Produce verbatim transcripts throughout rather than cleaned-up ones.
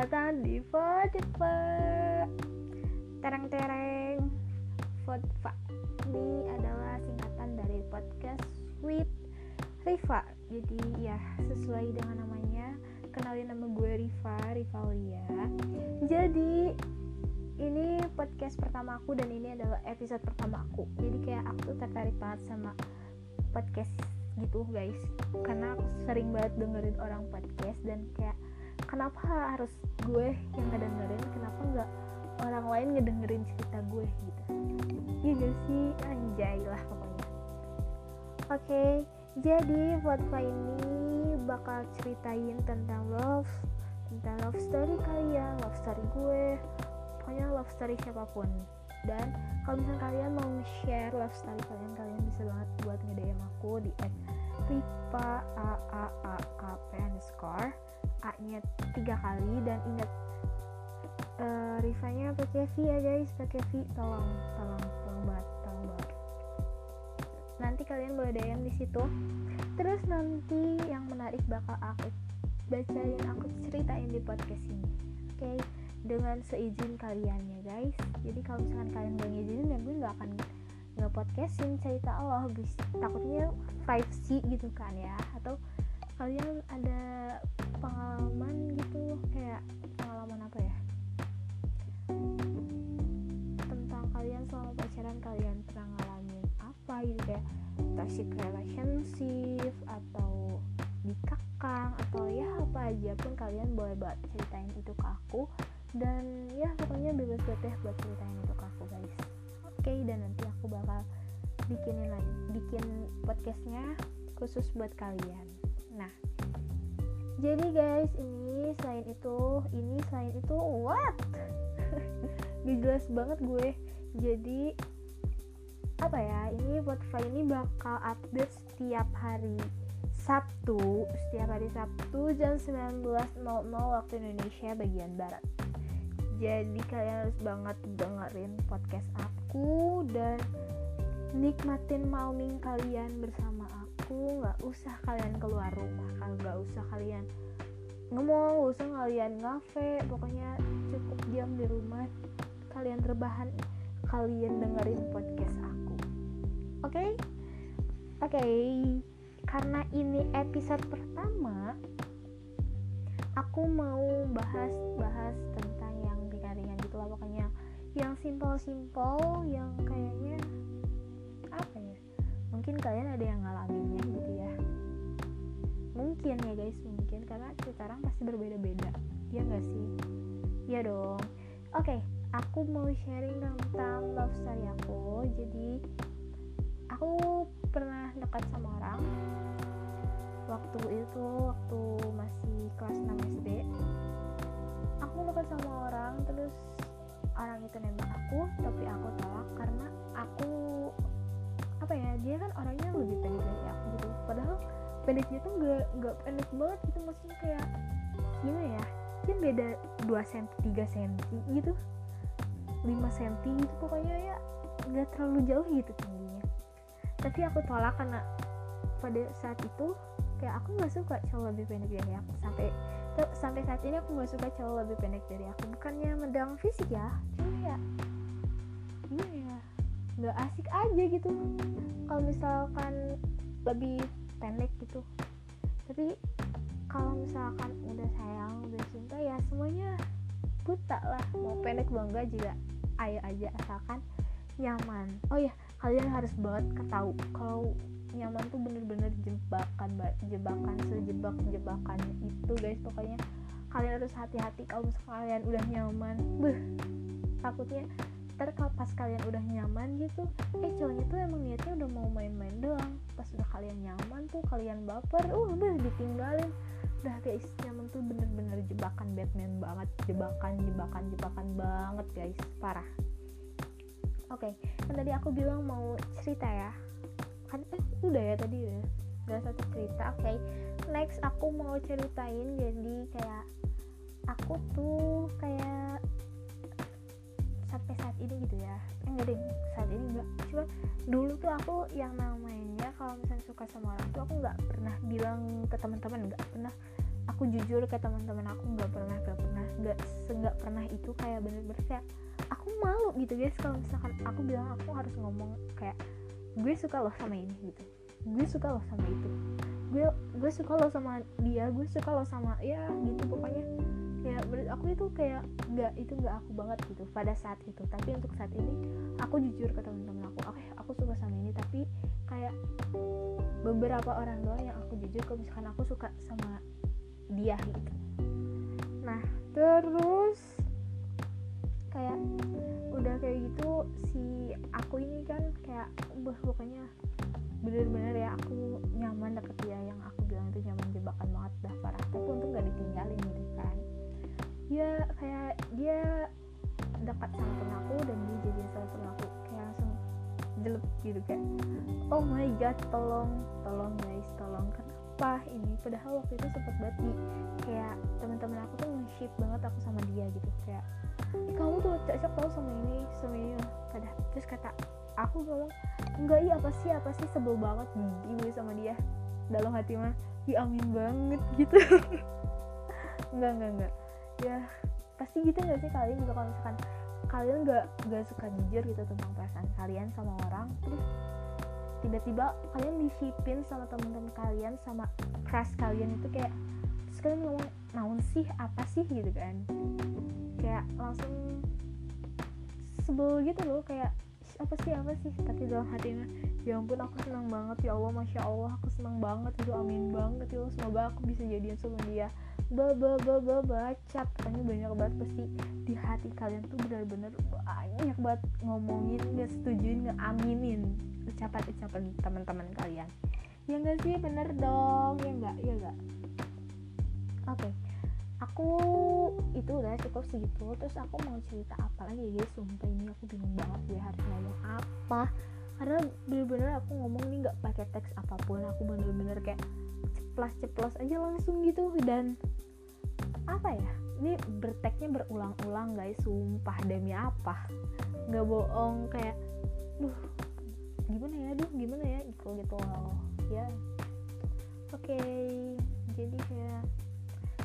datang di Vodva. Tereng-tereng, Vodva ini adalah singkatan dari podcast with Riva. Jadi ya sesuai dengan namanya, kenalin nama gue Riva Rivalia. Jadi ini podcast pertama aku dan ini adalah episode pertama aku. Jadi kayak aku tertarik banget sama podcast gitu guys, karena aku sering banget dengerin orang podcast dan kayak kenapa harus gue yang ngedengerin, kenapa nggak orang lain ngedengerin cerita gue gitu. Ya gak sih, anjay lah pokoknya. Oke, okay, jadi podcast ini bakal ceritain tentang love, tentang love story kalian, love story gue, pokoknya love story siapapun. Dan kalau misalnya kalian mau share love story kalian, kalian bisa banget buat nge-D M aku di nripaaaakp underscore a nya tiga kali, dan ingat uh, Rifanya pakai V ya guys, pakai V, tolong tolong tolong banget, tolong banget. Nanti kalian boleh D M di situ. Terus nanti yang menarik bakal aku bacain, aku ceritain di podcast ini. Oke. Okay? Dengan seizin kalian ya guys. Jadi kalau misalkan kalian gak ngizinin ya gue gak akan nge-podcastin cerita Allah, takutnya privacy gitu kan ya. Atau kalian ada pengalaman gitu, kayak pengalaman apa ya, tentang kalian selama pacaran, kalian pernah ngalamin apa gitu, kayak toxic relationship atau dikekang atau ya apa aja pun, kalian boleh banget ceritain itu ke aku. Dan ya pokoknya bebas banget ya buat ceritain itu ke aku guys. Oke, dan nanti aku bakal bikinin lagi, bikin podcastnya khusus buat kalian. Nah, jadi guys, ini selain itu, ini selain itu what? Gak jelas banget gue. Jadi apa ya, ini Spotify ini bakal update setiap hari Sabtu, setiap hari Sabtu jam sembilan belas nol nol waktu Indonesia bagian barat. Jadi kalian harus banget dengerin podcast aku dan nikmatin malam kalian bersama aku. Gak usah kalian keluar rumah, kalau gak usah kalian nge-mall, gak usah kalian ngafe, pokoknya cukup diam di rumah, kalian rebahan, kalian dengerin podcast aku. Oke? Okay? Oke. Okay. Karena ini episode pertama, aku mau bahas-bahas tentang yang ringan-ringan gitu lah, pokoknya yang simple-simple, yang kayaknya apa ya, mungkin kalian ada yang ngalaminnya gitu ya, mungkin ya guys, mungkin, karena cerita orang pasti berbeda-beda ya gak sih, ya dong. Oke, okay, aku mau sharing tentang love story aku. Jadi aku pernah dekat sama orang waktu itu, waktu masih kelas enam S D. Aku dekat sama orang, terus orang itu nembak aku, tapi aku tolak karena aku apa ya, dia kan orangnya lebih pendek dari aku gitu, padahal pendeknya tuh gak, gak pendek banget gitu, maksudnya kayak gimana ya, dia beda dua sentimeter, tiga sentimeter gitu, lima sentimeter gitu, pokoknya ya gak terlalu jauh gitu tingginya. Tapi aku tolak karena pada saat itu kayak aku nggak suka cowok lebih pendek dari aku. Sampai t- sampai saat ini aku nggak suka cowok lebih pendek dari aku, bukannya mendang fisik ya, cuma ya gimana ya, nggak asik aja gitu kalau misalkan lebih pendek gitu. Tapi kalau misalkan udah sayang, udah cinta, ya semuanya buta lah, mau pendek bangga juga, ayo aja asalkan nyaman. Oh ya, kalian harus banget ketahu kalau nyaman tuh bener-bener jebakan, jebakan sejebak-jebakan itu guys. Pokoknya kalian harus hati-hati kalau misalkan kalian udah nyaman. Beuh, takutnya ntar pas kalian udah nyaman gitu, eh cowoknya tuh emang niatnya udah mau main-main doang. Pas udah kalian nyaman tuh kalian baper, uh beuh ditinggalin. Udah guys, nyaman tuh bener-bener jebakan Batman banget, jebakan, jebakan, jebakan banget guys, parah. Oke, okay, kan tadi aku bilang mau cerita ya, kan eh, udah ya tadi ya, udah satu cerita. Oke, okay, next aku mau ceritain. Jadi kayak aku tuh kayak sampai saat ini gitu ya, enggak deh saat ini enggak, cuma dulu tuh aku yang namanya kalau misalnya suka sama orang tuh aku nggak pernah bilang ke teman-teman, nggak pernah. aku jujur ke teman-teman aku nggak pernah nggak pernah nggak nggak pernah itu kayak bener-bener kayak aku malu gitu guys kalau misalkan aku bilang aku harus ngomong kayak gue suka loh sama ini gitu, gue suka loh sama itu, gue gue suka loh sama dia, gue suka loh sama ya gitu pokoknya ya. Aku itu kayak nggak, itu nggak aku banget gitu pada saat itu. Tapi untuk saat ini aku jujur ke teman-teman aku, oke okay, aku suka sama ini, tapi kayak beberapa orang doang yang aku jujur kalau misalkan aku suka sama dia gitu. Nah terus kayak udah kayak gitu si aku ini kan kayak bah, pokoknya bener-bener ya aku nyaman deket dia, yang aku bilang itu nyaman jebakan banget dah parah. Tapi untung gak ditinggalin gitu kan ya, kayak dia dekat sama temen aku dan dia jadi sama temen aku kayak langsung jelek gitu kayak oh my god, tolong tolong guys tolong kenapa ini. Padahal waktu itu sempet banget nih kayak teman-teman aku tuh nge-ship banget aku sama dia gitu kayak kamu tuh cocok tau sama ini sama ini padahal. Terus kata aku ngomong enggak, iya apa sih apa sih sebel banget gigi gue sama dia. Dalam hati mah iya amin banget gitu. enggak enggak enggak ya pasti gitu nggak sih kalian juga kalau misalkan kalian nggak nggak suka jujur gitu tentang perasaan kalian sama orang, terus tiba-tiba kalian disipin sama temen-temen kalian sama crush kalian itu kayak terus kalian ngomong naun sih apa sih gitu kan, kayak langsung sebel gitu loh kayak apa sih apa sih. Tapi dalam hatinya ya ampun aku senang banget ya Allah, masya Allah aku senang banget itu amin banget ya Allah, semoga aku bisa jadian sama dia ba ba ba ba baca. Pokoknya banyak banget pasti di hati kalian tuh benar-benar banyak banget ngomongin nggak setujuin, nggak aminin ucapan-ucapan teman-teman kalian ya nggak sih, bener dong ya nggak ya nggak. Oke okay. Aku itu udah cukup segitu. Terus aku mau cerita apa lagi guys, sumpah ini aku bingung banget gue harus ngomong apa karena bener-bener aku ngomong ini nggak pakai teks apapun, aku bener-bener kayak ceplas-ceplos aja langsung gitu. Dan apa ya, ini berteknya berulang-ulang guys, sumpah demi apa nggak bohong kayak duh gimana ya duh gimana ya gitu gitu loh ya. Oke okay. Jadi kayak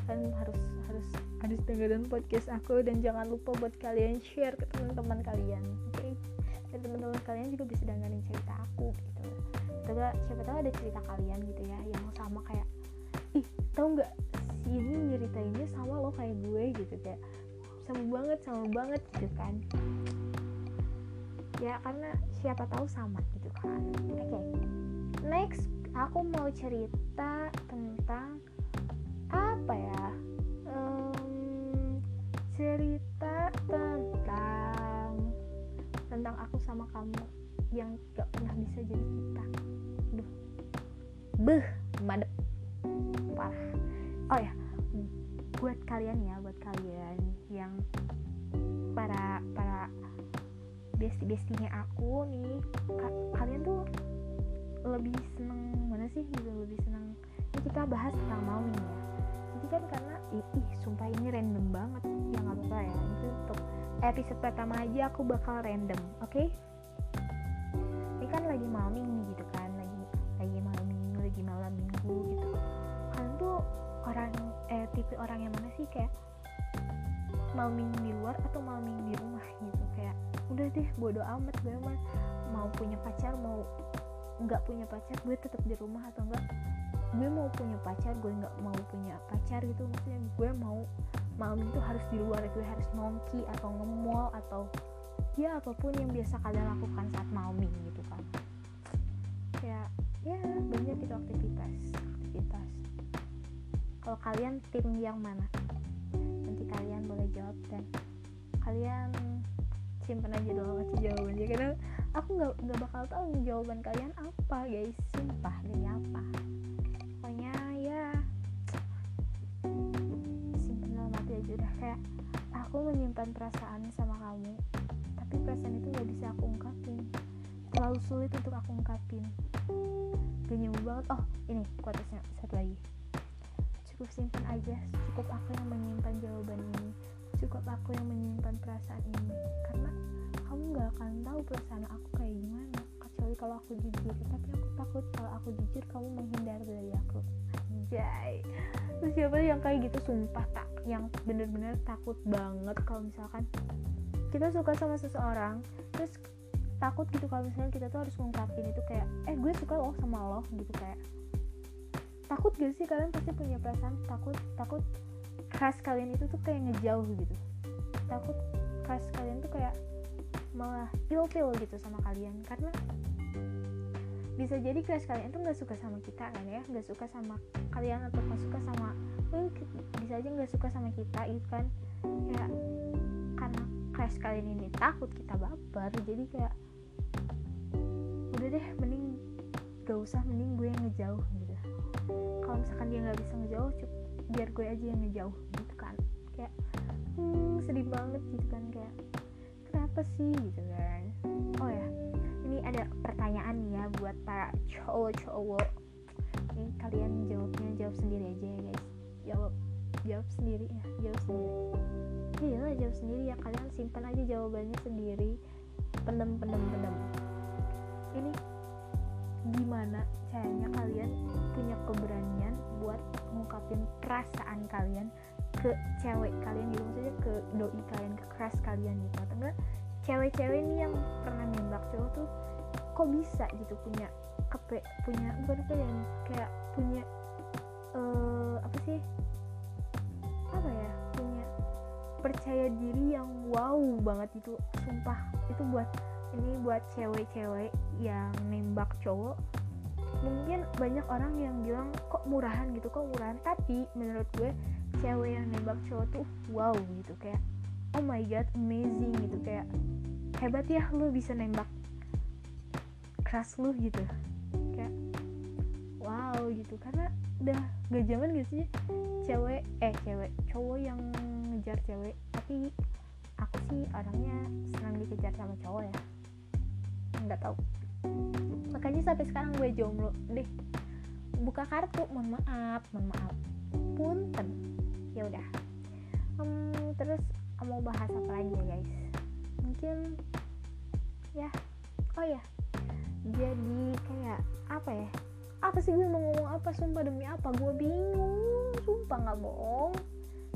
kan harus harus harus dengerin podcast aku dan jangan lupa buat kalian share ke teman-teman kalian, oke okay? Dan teman-teman kalian juga bisa dengerin cerita aku gitu. Coba siapa tahu ada cerita kalian gitu ya yang sama kayak ih tau nggak si ini nyeritainnya sama lo kayak gue gitu kayak sama banget sama banget gitu kan ya, karena siapa tahu sama gitu kan. Oke okay. Next aku mau cerita tentang apa ya um, cerita tentang tentang aku sama kamu yang gak pernah bisa jadi kita. Duh beh madep parah. Oh ya buat kalian ya buat kalian yang para para besti-bestinya aku nih, ka- kalian tuh lebih seneng mana sih gitu, lebih seneng ini kita bahas tentang mawing ya. Kan karena ih, ih sumpah ini random banget ya nggak apa-apa ya, itu untuk episode pertama aja aku bakal random. Oke okay? Ini kan lagi malam minggu gitu kan, lagi lagi malam minggu lagi malam minggu gitu. Kalian tuh orang eh tipe orang yang mana sih, kayak malam minggu di luar atau malam minggu di rumah gitu, kayak udah deh bodo amat gue mah mau punya pacar mau nggak punya pacar gue tetap di rumah, atau enggak gue mau punya pacar gue nggak mau punya pacar gitu. Maksudnya gue mau malam itu harus di luar, gue harus nongki atau nge-mall atau ya apapun yang biasa kalian lakukan saat malam gitu kan ya. Ya banyak itu aktivitas aktivitas kalau kalian tim yang mana nanti kalian boleh jawab dan kalian simpen aja dulu jawabannya karena aku nggak nggak bakal tahu jawaban kalian apa guys, sumpah deh apa pokoknya ya simpen dalam hati aja udah. Kayak aku menyimpan perasaan sama kamu tapi perasaan itu gak bisa aku ungkapin, terlalu sulit untuk aku ungkapin, genyum banget. Oh ini kuotesnya satu lagi, cukup simpen aja, cukup aku yang menyimpan jawaban ini, cukup aku yang menyimpan perasaan ini, karena kamu gak akan tahu perasaan aku kayak gimana kecuali kalau aku jujur, tapi aku takut kalau aku jujur kamu menghindar dari aku. Anjay, terus siapa yang kayak gitu, sumpah tak, yang bener-bener takut banget kalau misalkan kita suka sama seseorang terus takut gitu kalau misalnya kita tuh harus ngungkapin itu kayak eh gue suka lo sama lo gitu. Kayak takut gak sih kalian? Pasti punya perasaan takut, takut khas kalian itu tuh kayak ngejauh gitu, takut khas kalian tuh kayak malah pil-pil gitu sama kalian, karena bisa jadi crush kalian tuh nggak suka sama kita kan ya, nggak suka sama kalian atau nggak suka sama eh, bisa aja nggak suka sama kita gitu kan ya, karena crush kalian ini takut kita baper, jadi kayak udah deh mending gak usah, mending gue yang ngejauh gitu. Kalau misalkan dia nggak bisa ngejauh, cukup biar gue aja yang ngejauh gitu kan, kayak hmm, sedih banget gitu kan, kayak kenapa sih gitu kan. Oh ya, ini ada pertanyaan nih ya buat para cowok-cowok ini, kalian jawabnya jawab sendiri aja ya guys, jawab jawab sendiri ya, jawab sendiri iya lah, jawab sendiri ya, kalian simpan aja jawabannya sendiri, pendem pendem pendem ini gimana caranya kalian punya keberanian buat ngungkapin perasaan kalian ke cewek kalian gitu, maksudnya ke doi kalian, ke crush kalian gitu, atau enggak cewek-cewek nih yang pernah nembak cowok tuh kok bisa gitu punya kepe punya bukan kalian kayak punya uh, apa sih apa ya punya percaya diri yang wow banget itu, sumpah itu buat ini buat cewek-cewek yang nembak cowok. Mungkin banyak orang yang bilang kok murahan gitu, kok murahan, tapi menurut gue cewek yang nembak cowok tuh wow gitu, kayak oh my god amazing gitu, kayak hebat ya lu bisa nembak crush lu gitu, kayak wow gitu. Karena udah gak zaman gak sih cewek eh cewek cowok yang ngejar cewek, tapi aku sih orangnya senang dikejar sama cowok ya, nggak tahu, makanya sampai sekarang gue jomblo deh, buka kartu, mohon maaf mohon maaf punten. Ya udah, um, terus mau bahas apa lagi ya guys, mungkin ya oh ya jadi kayak apa ya apa sih gue mau ngomong apa, sumpah demi apa gue bingung, sumpah nggak bohong.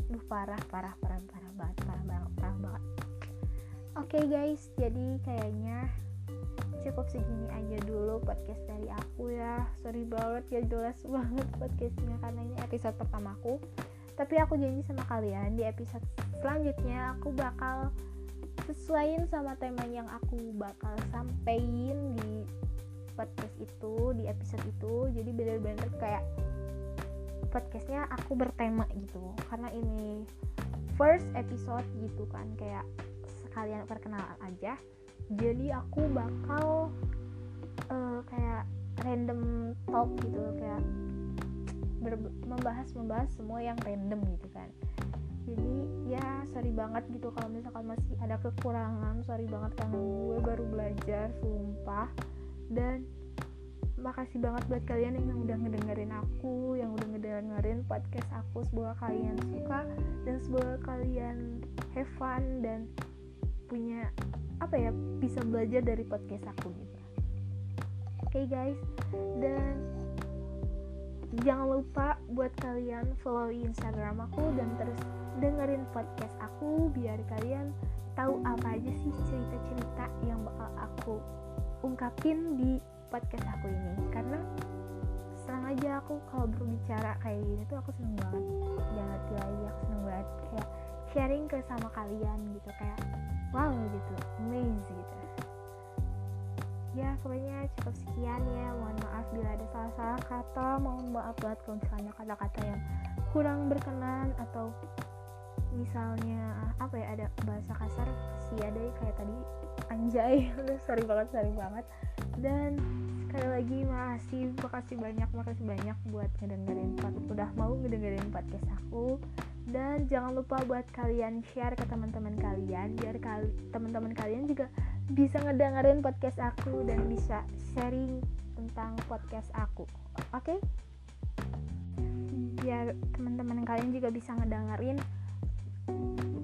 Duh, parah, parah, parah, parah banget, parah banget, parah banget. Oke okay guys, jadi kayaknya cukup segini aja dulu podcast dari aku ya. Sorry banget ya, jelas banget podcastnya karena ini episode pertama aku. Tapi aku janji sama kalian di episode selanjutnya aku bakal sesuaiin sama tema yang aku bakal sampein di podcast itu, di episode itu. Jadi bener-bener kayak podcastnya aku bertema gitu, karena ini first episode gitu kan, kayak sekalian perkenalan aja. Jadi aku bakal uh, kayak random talk gitu, kayak ber- membahas membahas semua yang random gitu kan. Jadi ya sorry banget gitu kalau misalkan masih ada kekurangan, sorry banget karena gue baru belajar sumpah. Dan makasih banget buat kalian yang udah ngedengerin aku, yang udah ngedengerin podcast aku. Semoga kalian suka dan semoga kalian have fun dan punya apa ya, bisa belajar dari podcast aku gitu. Oke okay guys, dan jangan lupa buat kalian follow Instagram aku dan terus dengerin podcast aku biar kalian tahu apa aja sih cerita-cerita yang bakal aku ungkapin di podcast aku ini. Karena senang aja aku kalau berbicara kayak gini tuh, aku seneng banget, jangan lagi aku seneng banget kayak sharing ke sama kalian gitu, kayak wow gitu, amazing gitu ya. Pokoknya cukup sekian ya, mohon maaf bila ada salah-salah kata, mohon maaf banget kalau misalnya kata-kata yang kurang berkenan atau misalnya apa ya, ada bahasa kasar si ada kayak tadi anjay. sorry banget sorry banget Dan sekali lagi makasih, makasih banyak, makasih banyak buat ngedengerin podcast, udah mau ngedengerin podcast aku. Dan jangan lupa buat kalian share ke teman-teman kalian biar kal- teman-teman kalian juga bisa ngedengerin podcast aku dan bisa sharing tentang podcast aku. Oke? Okay? Biar teman-teman kalian juga bisa ngedengerin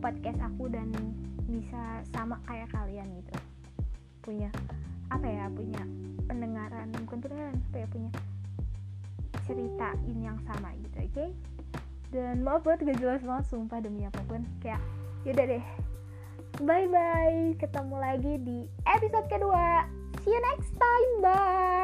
podcast aku dan bisa sama kayak kalian gitu, punya apa ya, punya pendengaran, bukan pendengaran, apa ya, punya ceritain yang sama gitu, oke? Okay? Dan maaf banget gak jelas banget, sumpah demi apapun, kayak yaudah deh, bye bye, ketemu lagi di episode kedua, see you next time, bye.